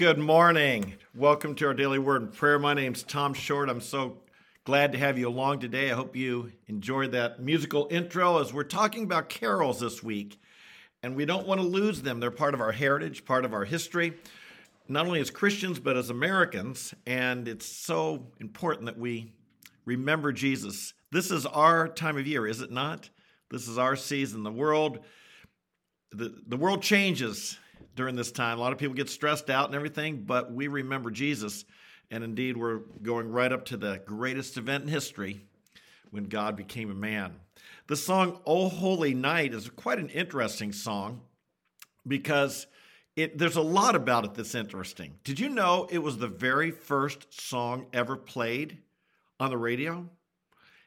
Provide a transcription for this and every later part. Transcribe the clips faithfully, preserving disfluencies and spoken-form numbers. Good morning. Welcome to our Daily Word and Prayer. My name's Tom Short. I'm so glad to have you along today. I hope you enjoyed that musical intro as we're talking about carols this week. And we don't want to lose them. They're part of our heritage, part of our history, not only as Christians, but as Americans. And it's so important that we remember Jesus. This is our time of year, is it not? This is our season. The world, the, the world changes during this time. A lot of people get stressed out and everything, but we remember Jesus. And indeed, we're going right up to the greatest event in history when God became a man. The song, "O Holy Night," is quite an interesting song because it, there's a lot about it that's interesting. Did you know it was the very first song ever played on the radio?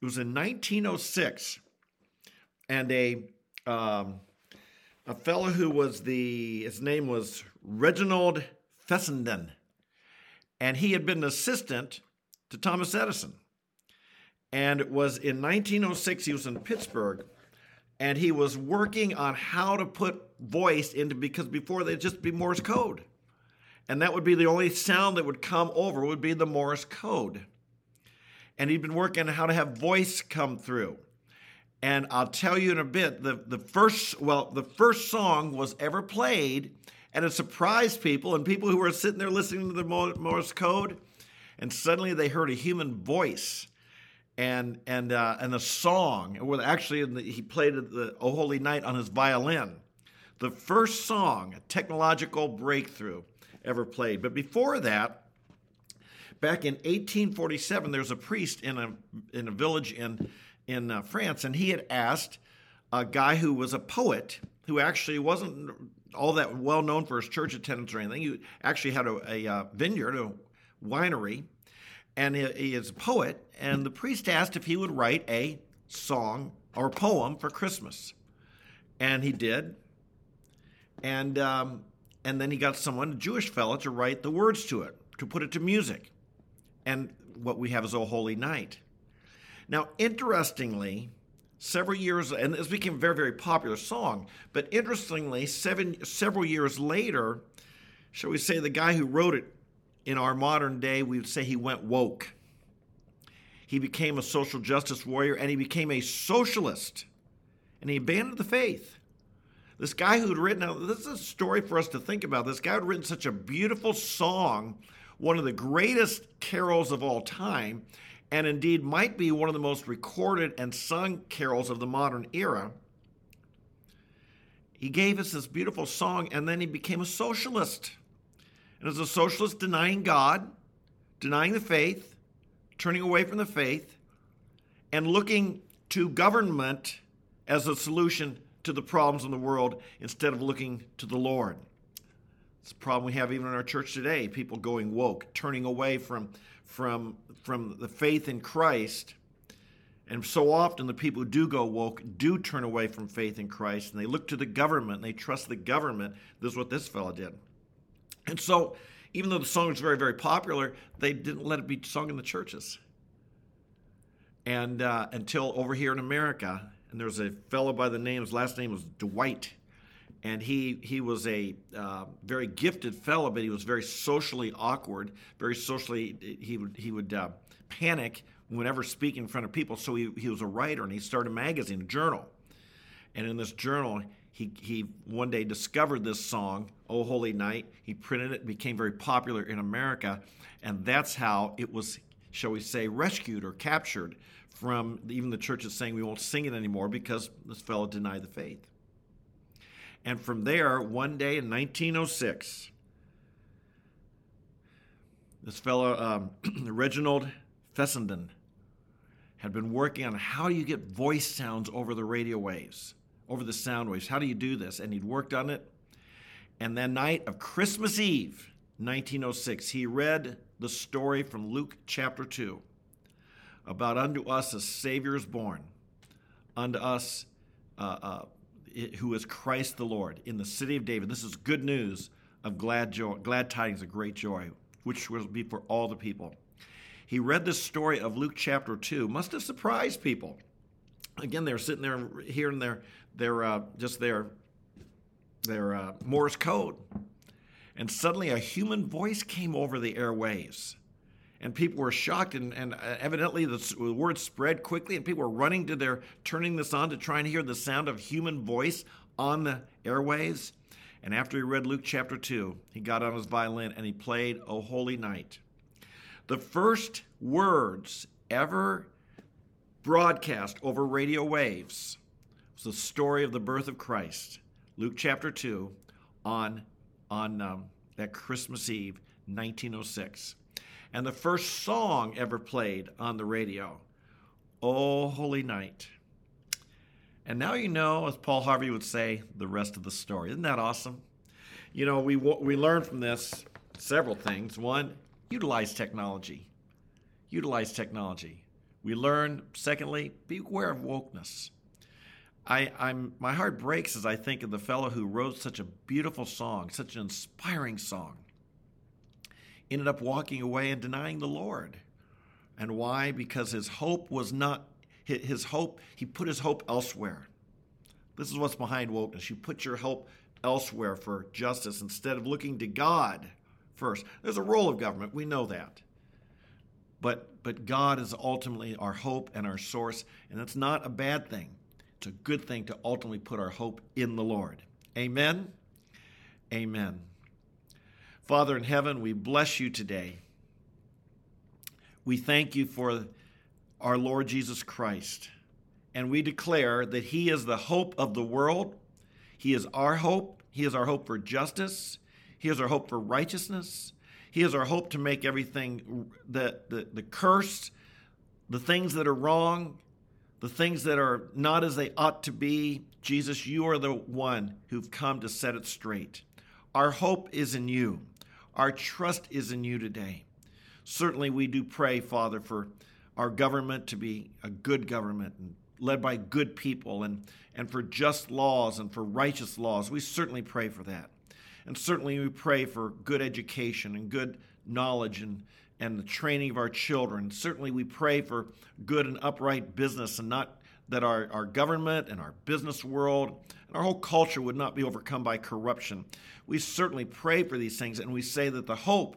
It was in nineteen oh six, and a um, a fellow who was the, his name was Reginald Fessenden, and he had been an assistant to Thomas Edison. And it was in nineteen oh six, he was in Pittsburgh, and he was working on how to put voice into, because before they'd just be Morse code. And that would be the only sound that would come over would be the Morse code. And he'd been working on how to have voice come through. And I'll tell you in a bit, the, the first, well, the first song was ever played, and it surprised people, and people who were sitting there listening to the Morse code, and suddenly they heard a human voice. And and uh, and the song, well, actually, in the, he played the "O Holy Night" on his violin. The first song, a technological breakthrough ever played. But before that, back in eighteen forty-seven, there was a priest in a in a village in in uh, France, and he had asked a guy who was a poet, who actually wasn't all that well known for his church attendance or anything. He actually had a, a vineyard, a winery. And he is a poet, and the priest asked if he would write a song or poem for Christmas. And he did. And um, and then he got someone, a Jewish fellow, to write the words to it, to put it to music. And what we have is "O Holy Night." Now, interestingly, several years, and this became a very, very popular song, but interestingly, seven, several years later, shall we say, the guy who wrote it, in our modern day, we would say he went woke. He became a social justice warrior, and he became a socialist, and he abandoned the faith. This guy who'd written, now this is a story for us to think about. This guy who'd written such a beautiful song, one of the greatest carols of all time, and indeed might be one of the most recorded and sung carols of the modern era. He gave us this beautiful song, and then he became a socialist. And as a socialist, denying God, denying the faith, turning away from the faith, and looking to government as a solution to the problems in the world instead of looking to the Lord. It's a problem we have even in our church today, people going woke, turning away from, from, from the faith in Christ. And so often the people who do go woke do turn away from faith in Christ, and they look to the government, and they trust the government. This is what this fellow did. And so, even though the song was very, very popular, they didn't let it be sung in the churches. And uh, until over here in America, and there was a fellow by the name, his last name was Dwight, and he he was a uh, very gifted fellow, but he was very socially awkward, very socially, he would he would uh, panic whenever speaking in front of people. So he, he was a writer, and he started a magazine, a journal. And in this journal, He he one day discovered this song, "O Holy Night." He printed it, became very popular in America, and that's how it was, shall we say, rescued or captured from even the churches saying we won't sing it anymore because this fellow denied the faith. And from there, one day in nineteen oh six, this fellow, um, Reginald Fessenden, had been working on how do you get voice sounds over the radio waves. over the sound waves. How do you do this? And he'd worked on it. And that night of Christmas Eve, nineteen oh six, he read the story from Luke chapter two about unto us a Savior is born, unto us uh, uh, who is Christ the Lord in the city of David. This is good news of glad joy, glad tidings of great joy, which will be for all the people. He read this story of Luke chapter two. Must have surprised people. Again, they're sitting there hearing their, their uh, just their, their uh, Morse code, and suddenly a human voice came over the airwaves. And people were shocked, and, and evidently the word spread quickly, and people were running to their, turning this on to try and hear the sound of human voice on the airwaves. And after he read Luke chapter two, he got on his violin and he played O Holy Night. The first words ever broadcast over radio waves was the story of the birth of Christ, Luke chapter two, on, on um, that Christmas Eve, nineteen oh six. And the first song ever played on the radio, O Holy Night. And now you know, as Paul Harvey would say, the rest of the story. Isn't that awesome? You know, we we learn from this several things. One, utilize technology. Utilize technology. We learn, secondly, beware of wokeness. I, I'm my heart breaks as I think of the fellow who wrote such a beautiful song, such an inspiring song. Ended up walking away and denying the Lord. And why? Because his hope was not His hope, he put his hope elsewhere. This is what's behind wokeness. You put your hope elsewhere for justice instead of looking to God first. There's a role of government. We know that. But but God is ultimately our hope and our source, and that's not a bad thing. It's a good thing to ultimately put our hope in the Lord. Amen? Amen. Father in heaven, we bless you today. We thank you for our Lord Jesus Christ, and we declare that he is the hope of the world. He is our hope. He is our hope for justice. He is our hope for righteousness. He is our hope to make everything, the, the, the curse, the things that are wrong, the things that are not as they ought to be. Jesus, you are the one who've come to set it straight. Our hope is in you. Our trust is in you today. Certainly we do pray, Father, for our government to be a good government and led by good people, and, and for just laws and for righteous laws. We certainly pray for that. And certainly we pray for good education and good knowledge and, and the training of our children. Certainly we pray for good and upright business, and not that our, our government and our business world and our whole culture would not be overcome by corruption. We certainly pray for these things, and we say that the hope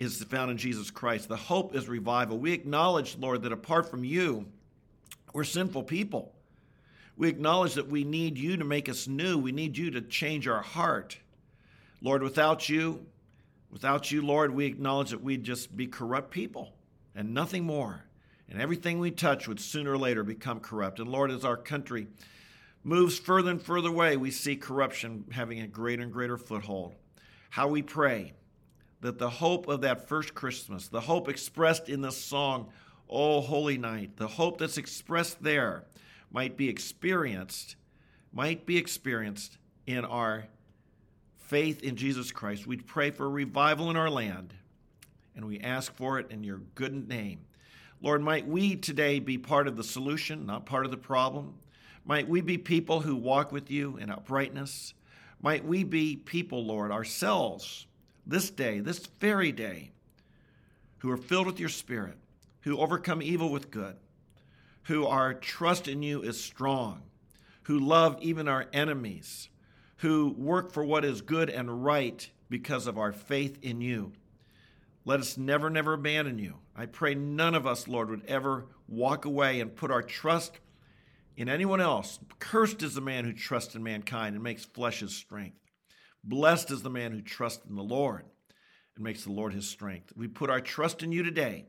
is found in Jesus Christ. The hope is revival. We acknowledge, Lord, that apart from you, we're sinful people. We acknowledge that we need you to make us new. We need you to change our heart. Lord, without you, without you, Lord, we acknowledge that we'd just be corrupt people and nothing more. And everything we touch would sooner or later become corrupt. And Lord, as our country moves further and further away, we see corruption having a greater and greater foothold. How we pray that the hope of that first Christmas, the hope expressed in this song, O Holy Night, the hope that's expressed there might be experienced, might be experienced in our faith in Jesus Christ. We pray for a revival in our land, and we ask for it in your good name. Lord, might we today be part of the solution, not part of the problem. Might we be people who walk with you in uprightness. Might we be people, Lord, ourselves, this day, this very day, who are filled with your Spirit, who overcome evil with good, who our trust in you is strong, who love even our enemies, who work for what is good and right because of our faith in you. Let us never, never abandon you. I pray none of us, Lord, would ever walk away and put our trust in anyone else. Cursed is the man who trusts in mankind and makes flesh his strength. Blessed is the man who trusts in the Lord and makes the Lord his strength. We put our trust in you today,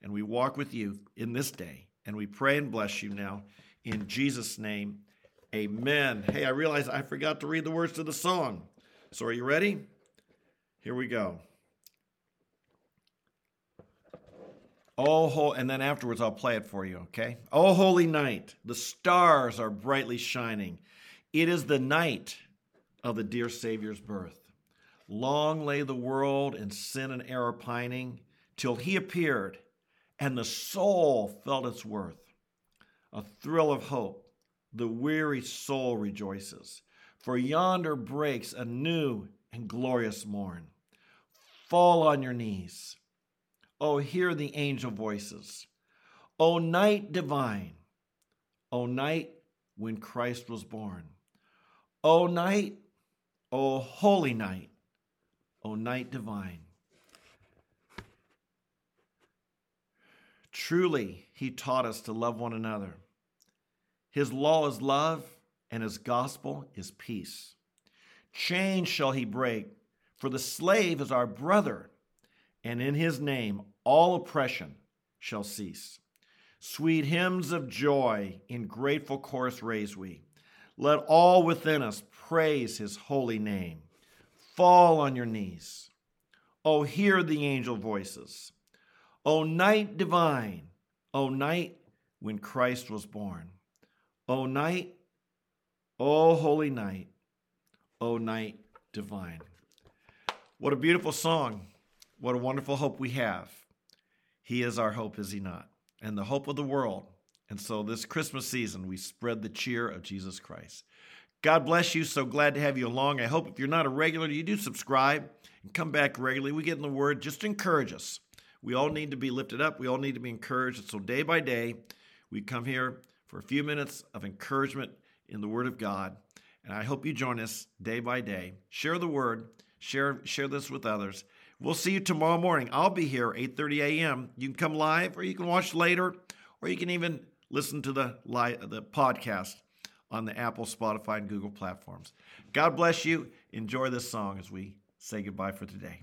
and we walk with you in this day, and we pray and bless you now in Jesus' name. Amen. Hey, I realize I forgot to read the words to the song. So are you ready? Here we go. Oh, and then afterwards I'll play it for you, okay? Oh, holy night, the stars are brightly shining. It is the night of the dear Savior's birth. Long lay the world in sin and error pining, till he appeared, and the soul felt its worth. A thrill of hope, the weary soul rejoices, for yonder breaks a new and glorious morn. Fall on your knees. Oh, hear the angel voices. O night divine, O night when Christ was born. O night, O holy night, O night divine. Truly, he taught us to love one another. His law is love, and his gospel is peace. Chains shall he break, for the slave is our brother, and in his name all oppression shall cease. Sweet hymns of joy in grateful chorus raise we. Let all within us praise his holy name. Fall on your knees. Oh, hear the angel voices. O night divine, O night when Christ was born. O night, O holy night, O night divine. What a beautiful song. What a wonderful hope we have. He is our hope, is he not? And the hope of the world. And so this Christmas season, we spread the cheer of Jesus Christ. God bless you. So glad to have you along. I hope if you're not a regular, you do subscribe and come back regularly. We get in the Word just to encourage us. We all need to be lifted up. We all need to be encouraged. And so day by day, we come here for a few minutes of encouragement in the Word of God. And I hope you join us day by day. Share the Word. Share, share this with others. We'll see you tomorrow morning. I'll be here at eight thirty a.m. You can come live, or you can watch later, or you can even listen to the, live, the podcast on the Apple, Spotify, and Google platforms. God bless you. Enjoy this song as we say goodbye for today.